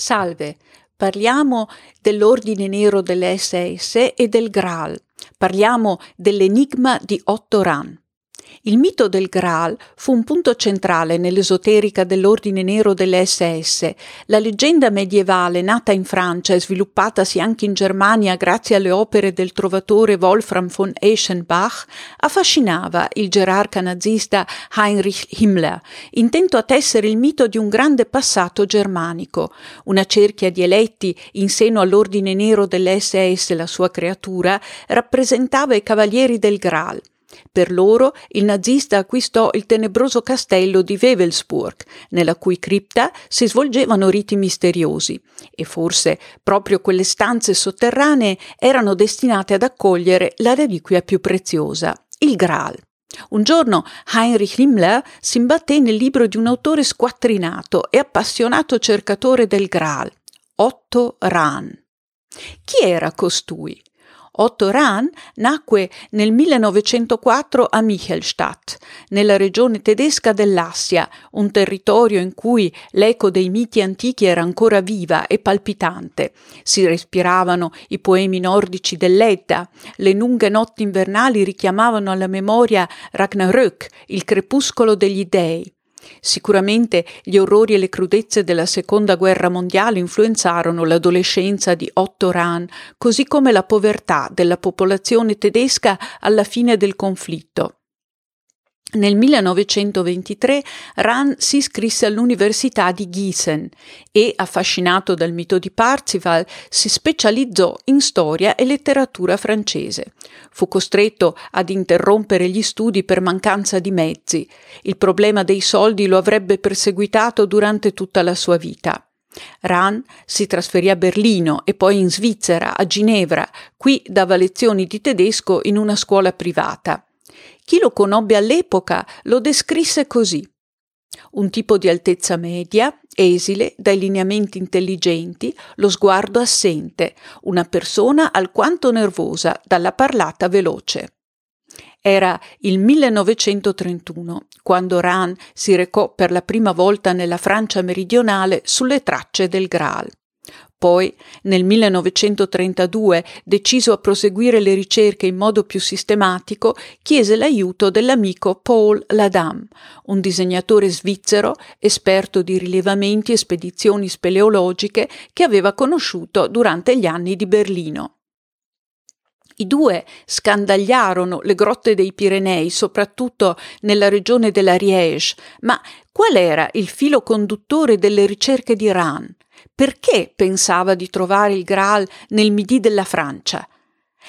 Salve, parliamo dell'Ordine Nero delle SS e del Graal. Parliamo dell'enigma di Otto Rahn. Il mito del Graal fu un punto centrale nell'esoterica dell'Ordine Nero delle SS. La leggenda medievale, nata in Francia e sviluppatasi anche in Germania grazie alle opere del trovatore Wolfram von Eschenbach, affascinava il gerarca nazista Heinrich Himmler, intento a tessere il mito di un grande passato germanico. Una cerchia di eletti in seno all'Ordine Nero delle SS, la sua creatura, rappresentava i cavalieri del Graal. Per loro il nazista acquistò il tenebroso castello di Wewelsburg, nella cui cripta si svolgevano riti misteriosi, e forse proprio quelle stanze sotterranee erano destinate ad accogliere la reliquia più preziosa, il Graal. Un giorno Heinrich Himmler si imbatté nel libro di un autore squattrinato e appassionato cercatore del Graal, Otto Rahn. Chi era costui? Otto Rahn nacque nel 1904 a Michelstadt, nella regione tedesca dell'Assia, un territorio in cui l'eco dei miti antichi era ancora viva e palpitante. Si respiravano i poemi nordici dell'Edda, le lunghe notti invernali richiamavano alla memoria Ragnarök, il crepuscolo degli dei. Sicuramente gli orrori e le crudezze della Seconda Guerra Mondiale influenzarono l'adolescenza di Otto Rahn, così come la povertà della popolazione tedesca alla fine del conflitto. Nel 1923 Rahn si iscrisse all'Università di Gießen e, affascinato dal mito di Parzival, si specializzò in storia e letteratura francese. Fu costretto ad interrompere gli studi per mancanza di mezzi. Il problema dei soldi lo avrebbe perseguitato durante tutta la sua vita. Rahn si trasferì a Berlino e poi in Svizzera, a Ginevra. Qui dava lezioni di tedesco in una scuola privata. Chi lo conobbe all'epoca lo descrisse così: un tipo di altezza media, esile, dai lineamenti intelligenti, lo sguardo assente, una persona alquanto nervosa dalla parlata veloce. Era il 1931, quando Rahn si recò per la prima volta nella Francia meridionale sulle tracce del Graal. Poi, nel 1932, deciso a proseguire le ricerche in modo più sistematico, chiese l'aiuto dell'amico Paul Ladame, un disegnatore svizzero, esperto di rilevamenti e spedizioni speleologiche che aveva conosciuto durante gli anni di Berlino. I due scandagliarono le grotte dei Pirenei, soprattutto nella regione dell'Ariège, ma qual era il filo conduttore delle ricerche di Rahn? Perché pensava di trovare il Graal nel Midi della Francia?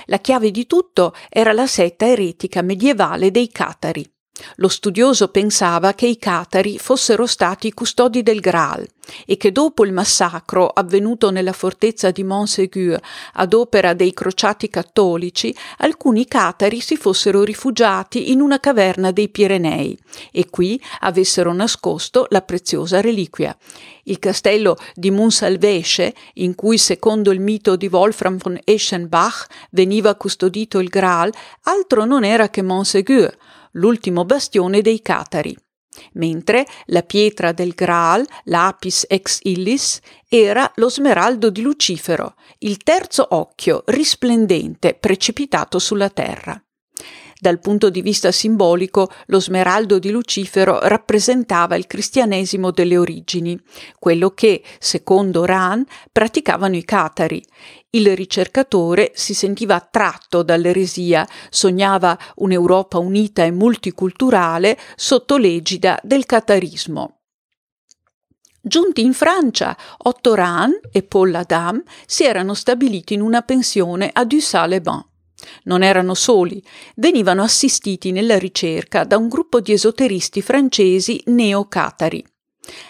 La chiave di tutto era la setta eretica medievale dei Catari. Lo studioso pensava che i Catari fossero stati i custodi del Graal e che dopo il massacro avvenuto nella fortezza di Montségur ad opera dei crociati cattolici, alcuni Catari si fossero rifugiati in una caverna dei Pirenei e qui avessero nascosto la preziosa reliquia. Il castello di Montsalvesce, in cui secondo il mito di Wolfram von Eschenbach veniva custodito il Graal, altro non era che Montségur, l'ultimo bastione dei Catari, mentre la pietra del Graal, l'apis ex illis, era lo smeraldo di Lucifero, il terzo occhio risplendente precipitato sulla terra. Dal punto di vista simbolico, lo smeraldo di Lucifero rappresentava il cristianesimo delle origini, quello che, secondo Rahn, praticavano i Catari. Il ricercatore si sentiva attratto dall'eresia, sognava un'Europa unita e multiculturale sotto l'egida del catarismo. Giunti in Francia, Otto Rahn e Paul Ladame si erano stabiliti in una pensione a Dusat-les-Bains. Non erano soli, venivano assistiti nella ricerca da un gruppo di esoteristi francesi neo-catari.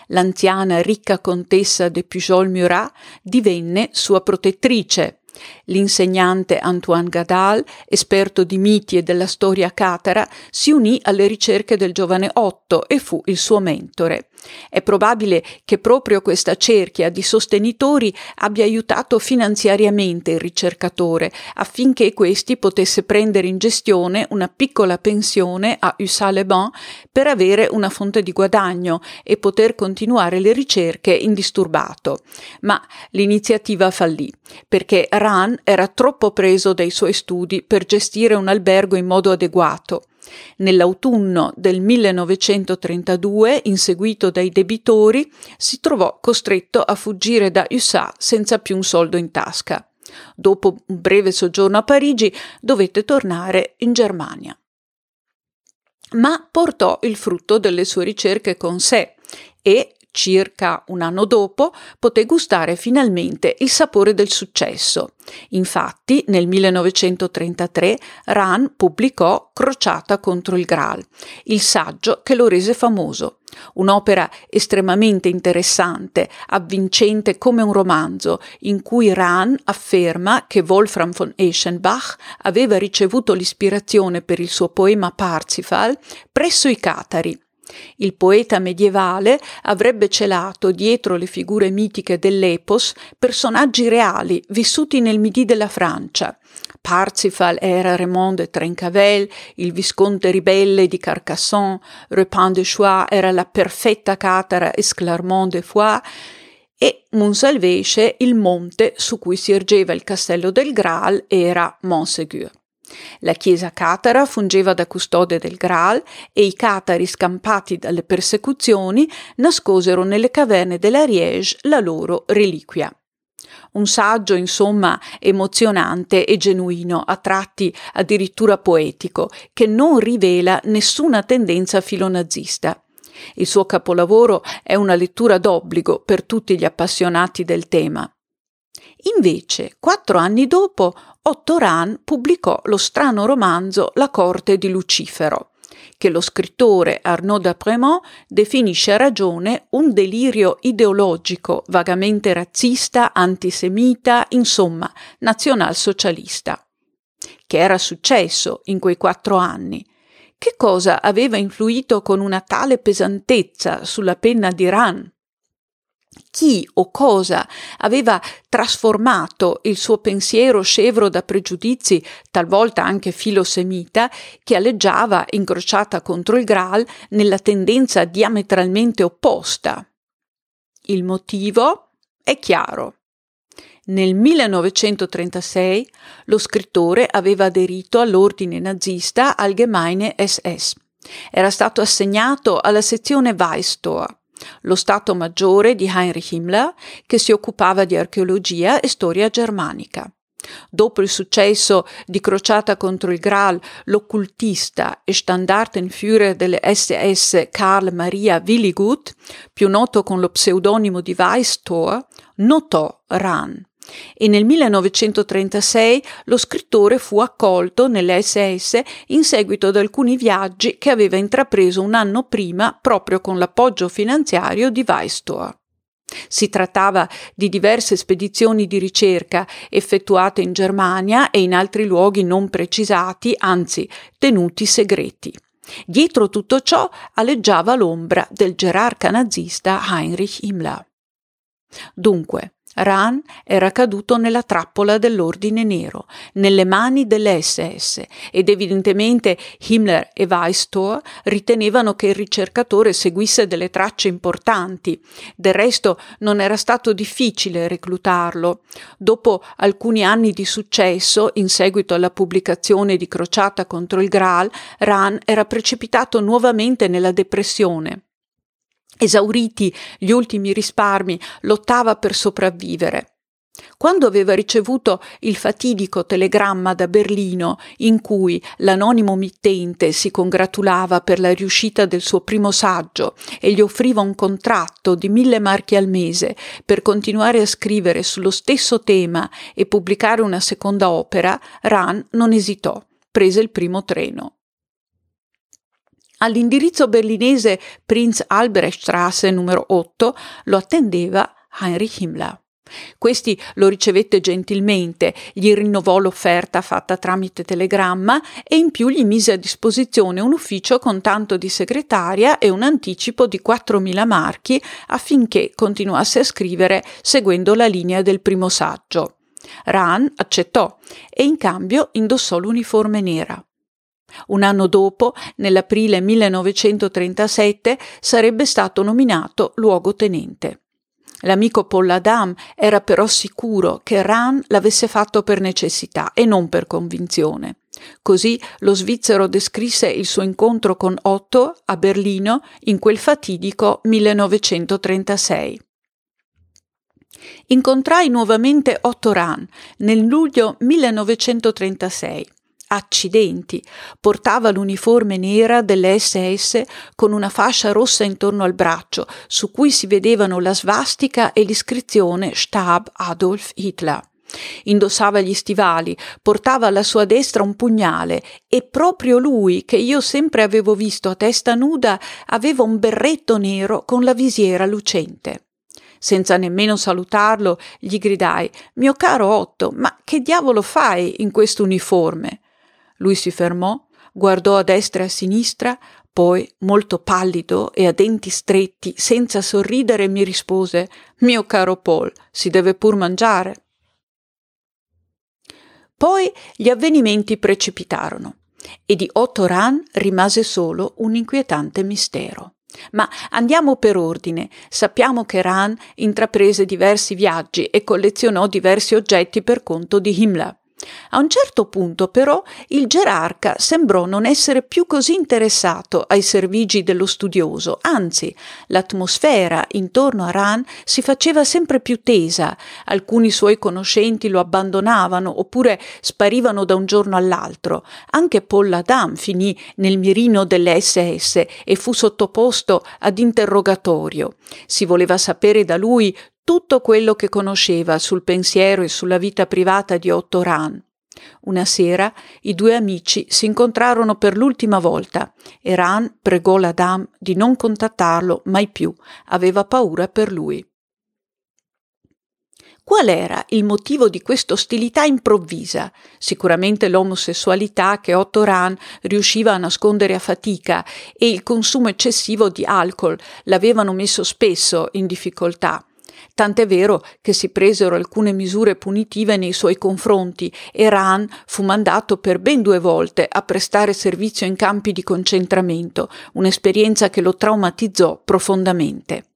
L'anziana ricca contessa de Pujol-Murat divenne sua protettrice. L'insegnante Antoine Gadal, esperto di miti e della storia catara, si unì alle ricerche del giovane Otto e fu il suo mentore. È probabile che proprio questa cerchia di sostenitori abbia aiutato finanziariamente il ricercatore affinché questi potesse prendere in gestione una piccola pensione a Ussat-les-Bains per avere una fonte di guadagno e poter continuare le ricerche indisturbato. Ma l'iniziativa fallì perché Rahn era troppo preso dai suoi studi per gestire un albergo in modo adeguato. Nell'autunno del 1932, inseguito dai debitori, si trovò costretto a fuggire da Ussat senza più un soldo in tasca. Dopo un breve soggiorno a Parigi, dovette tornare in Germania. Ma portò il frutto delle sue ricerche con sé e, circa un anno dopo, poté gustare finalmente il sapore del successo. Infatti, nel 1933, Rahn pubblicò Crociata contro il Graal, il saggio che lo rese famoso. Un'opera estremamente interessante, avvincente come un romanzo, in cui Rahn afferma che Wolfram von Eschenbach aveva ricevuto l'ispirazione per il suo poema Parsifal presso i Catari. Il poeta medievale avrebbe celato dietro le figure mitiche dell'epos personaggi reali vissuti nel Midi della Francia. Parsifal era Raymond de Trencavel, il visconte ribelle di Carcassonne, Repin de Choix era la perfetta catara Esclarmonde de Foix e Montsalvesce, il monte su cui si ergeva il castello del Graal, era Montségur. La chiesa catara fungeva da custode del Graal e i catari scampati dalle persecuzioni nascosero nelle caverne dell'Ariège la loro reliquia. Un saggio, insomma, emozionante e genuino, a tratti addirittura poetico, che non rivela nessuna tendenza filonazista. Il suo capolavoro è una lettura d'obbligo per tutti gli appassionati del tema. Invece, 4 anni dopo, Otto Rahn pubblicò lo strano romanzo La corte di Lucifero, che lo scrittore Arnaud d'Apremont definisce a ragione un delirio ideologico vagamente razzista, antisemita, insomma, nazionalsocialista. Che era successo in quei 4 anni? Che cosa aveva influito con una tale pesantezza sulla penna di Rahn? Chi o cosa aveva trasformato il suo pensiero scevro da pregiudizi, talvolta anche filosemita, che aleggiava incrociata contro il Graal nella tendenza diametralmente opposta? Il motivo è chiaro. Nel 1936 lo scrittore aveva aderito all'ordine nazista Allgemeine SS. Era stato assegnato alla sezione Weisstor, lo stato maggiore di Heinrich Himmler, che si occupava di archeologia e storia germanica. Dopo il successo di Crociata contro il Graal, l'occultista e Standartenführer delle SS Karl Maria Willigut, più noto con lo pseudonimo di Weisstor, notò Rahn. E nel 1936 lo scrittore fu accolto nelle SS in seguito ad alcuni viaggi che aveva intrapreso un anno prima proprio con l'appoggio finanziario di Weisstor. Si trattava di diverse spedizioni di ricerca effettuate in Germania e in altri luoghi non precisati, anzi tenuti segreti. Dietro tutto ciò aleggiava l'ombra del gerarca nazista Heinrich Himmler. Dunque, Rahn era caduto nella trappola dell'ordine nero, nelle mani delle SS, ed evidentemente Himmler e Weisstor ritenevano che il ricercatore seguisse delle tracce importanti. Del resto non era stato difficile reclutarlo. Dopo alcuni anni di successo, in seguito alla pubblicazione di Crociata contro il Graal, Rahn era precipitato nuovamente nella depressione. Esauriti gli ultimi risparmi, lottava per sopravvivere. Quando aveva ricevuto il fatidico telegramma da Berlino in cui l'anonimo mittente si congratulava per la riuscita del suo primo saggio e gli offriva un contratto di 1.000 marchi al mese per continuare a scrivere sullo stesso tema e pubblicare una seconda opera, Rahn non esitò, prese il primo treno. All'indirizzo berlinese Prinz Albrechtstraße numero 8 lo attendeva Heinrich Himmler. Questi lo ricevette gentilmente, gli rinnovò l'offerta fatta tramite telegramma e in più gli mise a disposizione un ufficio con tanto di segretaria e un anticipo di 4.000 marchi affinché continuasse a scrivere seguendo la linea del primo saggio. Rahn accettò e in cambio indossò l'uniforme nera. Un anno dopo, nell'aprile 1937, sarebbe stato nominato luogotenente. L'amico Paul Adam era però sicuro che Rahn l'avesse fatto per necessità e non per convinzione. Così lo svizzero descrisse il suo incontro con Otto a Berlino in quel fatidico 1936. Incontrai nuovamente Otto Rahn nel luglio 1936. Accidenti, portava l'uniforme nera delle SS con una fascia rossa intorno al braccio, su cui si vedevano la svastica e l'iscrizione Stab Adolf Hitler. Indossava gli stivali, portava alla sua destra un pugnale e proprio lui, che io sempre avevo visto a testa nuda, aveva un berretto nero con la visiera lucente. Senza nemmeno salutarlo, gli gridai: «Mio caro Otto, ma che diavolo fai in questo uniforme?» Lui si fermò, guardò a destra e a sinistra, poi, molto pallido e a denti stretti, senza sorridere, mi rispose: «Mio caro Paul, si deve pur mangiare». Poi gli avvenimenti precipitarono e di Otto Rahn rimase solo un inquietante mistero. Ma andiamo per ordine. Sappiamo che Rahn intraprese diversi viaggi e collezionò diversi oggetti per conto di Himmler. A un certo punto, però, il gerarca sembrò non essere più così interessato ai servigi dello studioso, anzi, l'atmosfera intorno a Rahn si faceva sempre più tesa. Alcuni suoi conoscenti lo abbandonavano oppure sparivano da un giorno all'altro. Anche Paul Adam finì nel mirino delle SS e fu sottoposto ad interrogatorio. Si voleva sapere da lui tutto quello che conosceva sul pensiero e sulla vita privata di Otto Rahn. Una sera i due amici si incontrarono per l'ultima volta e Rahn pregò l'Adam di non contattarlo mai più, aveva paura per lui. Qual era il motivo di questa ostilità improvvisa? Sicuramente l'omosessualità che Otto Rahn riusciva a nascondere a fatica e il consumo eccessivo di alcol l'avevano messo spesso in difficoltà. Tant'è vero che si presero alcune misure punitive nei suoi confronti e Rahn fu mandato per ben 2 volte a prestare servizio in campi di concentramento, un'esperienza che lo traumatizzò profondamente.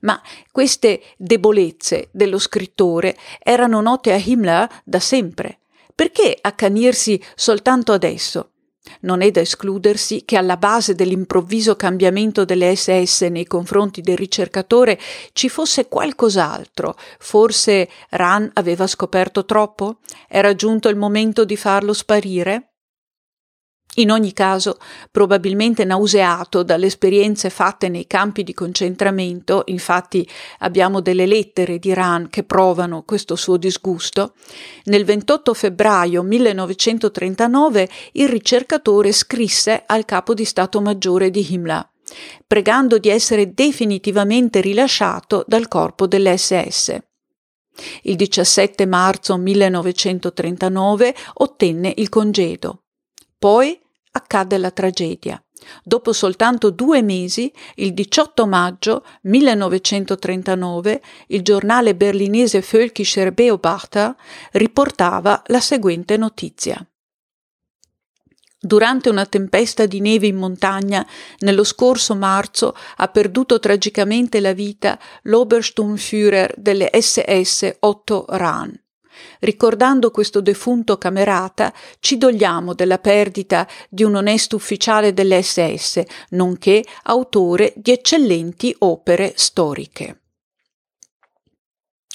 Ma queste debolezze dello scrittore erano note a Himmler da sempre. Perché accanirsi soltanto adesso? Non è da escludersi che alla base dell'improvviso cambiamento delle SS nei confronti del ricercatore ci fosse qualcos'altro. Forse Rahn aveva scoperto troppo? Era giunto il momento di farlo sparire? In ogni caso, probabilmente nauseato dalle esperienze fatte nei campi di concentramento, infatti abbiamo delle lettere di Rahn che provano questo suo disgusto, nel 28 febbraio 1939 il ricercatore scrisse al capo di Stato Maggiore di Himmler, pregando di essere definitivamente rilasciato dal corpo dell'SS. Il 17 marzo 1939 ottenne il congedo. Poi accadde la tragedia. Dopo soltanto 2 mesi, il 18 maggio 1939, il giornale berlinese Völkischer Beobachter riportava la seguente notizia. Durante una tempesta di neve in montagna, nello scorso marzo, ha perduto tragicamente la vita l'Obersturmführer delle SS Otto Rahn. Ricordando questo defunto camerata, ci dogliamo della perdita di un onesto ufficiale dell'SS, nonché autore di eccellenti opere storiche.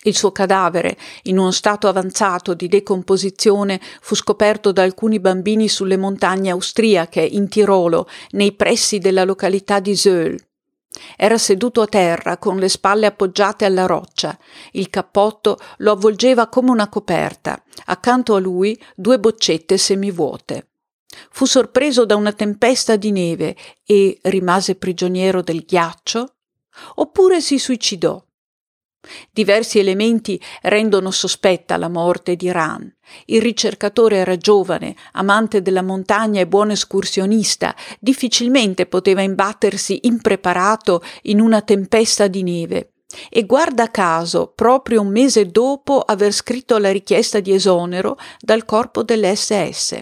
Il suo cadavere, in uno stato avanzato di decomposizione, fu scoperto da alcuni bambini sulle montagne austriache, in Tirolo, nei pressi della località di Söhl. Era seduto a terra con le spalle appoggiate alla roccia, il cappotto lo avvolgeva come una coperta, accanto a lui 2 boccette semivuote. Fu sorpreso da una tempesta di neve e rimase prigioniero del ghiaccio? Oppure si suicidò? Diversi elementi rendono sospetta la morte di Ran. Il ricercatore era giovane, amante della montagna e buon escursionista. Difficilmente poteva imbattersi impreparato in una tempesta di neve. E guarda caso, proprio un mese dopo aver scritto la richiesta di esonero dal corpo dell'SS.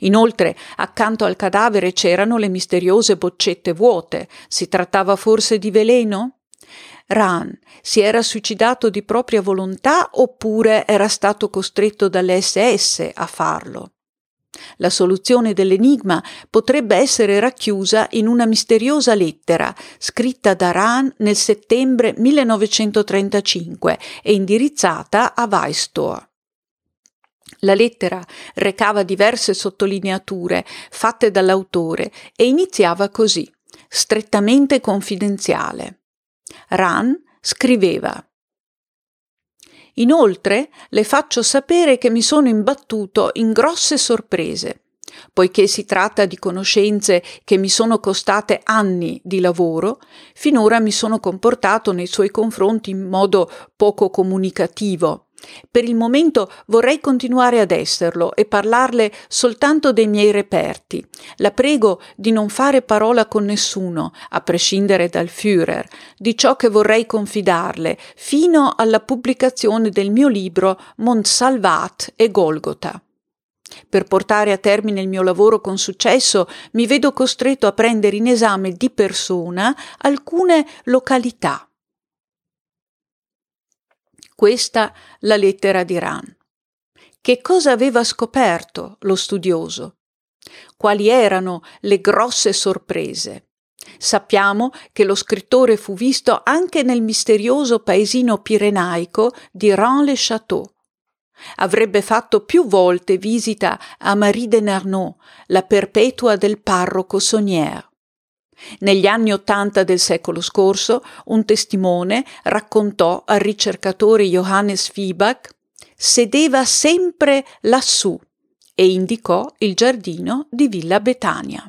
Inoltre, accanto al cadavere c'erano le misteriose boccette vuote. Si trattava forse di veleno? Ran si era suicidato di propria volontà oppure era stato costretto dall'SS a farlo? La soluzione dell'enigma potrebbe essere racchiusa in una misteriosa lettera scritta da Ran nel settembre 1935 e indirizzata a Weistor. La lettera recava diverse sottolineature fatte dall'autore e iniziava così: strettamente confidenziale. Ran scriveva: «Inoltre le faccio sapere che mi sono imbattuto in grosse sorprese. Poiché si tratta di conoscenze che mi sono costate anni di lavoro, finora mi sono comportato nei suoi confronti in modo poco comunicativo. Per il momento vorrei continuare ad esserlo e parlarle soltanto dei miei reperti. La prego di non fare parola con nessuno, a prescindere dal Führer, di ciò che vorrei confidarle, fino alla pubblicazione del mio libro Montsalvat e Golgota. Per portare a termine il mio lavoro con successo, mi vedo costretto a prendere in esame di persona alcune località». Questa la lettera di Ran. Che cosa aveva scoperto lo studioso? Quali erano le grosse sorprese? Sappiamo che lo scrittore fu visto anche nel misterioso paesino pirenaico di Ran-le-Château. Avrebbe fatto più volte visita a Marie de Narnaud, la perpetua del parroco Saunière. Negli anni '80 del secolo scorso, un testimone raccontò al ricercatore Johannes Fibach: «Sedeva sempre lassù», e indicò il giardino di Villa Betania.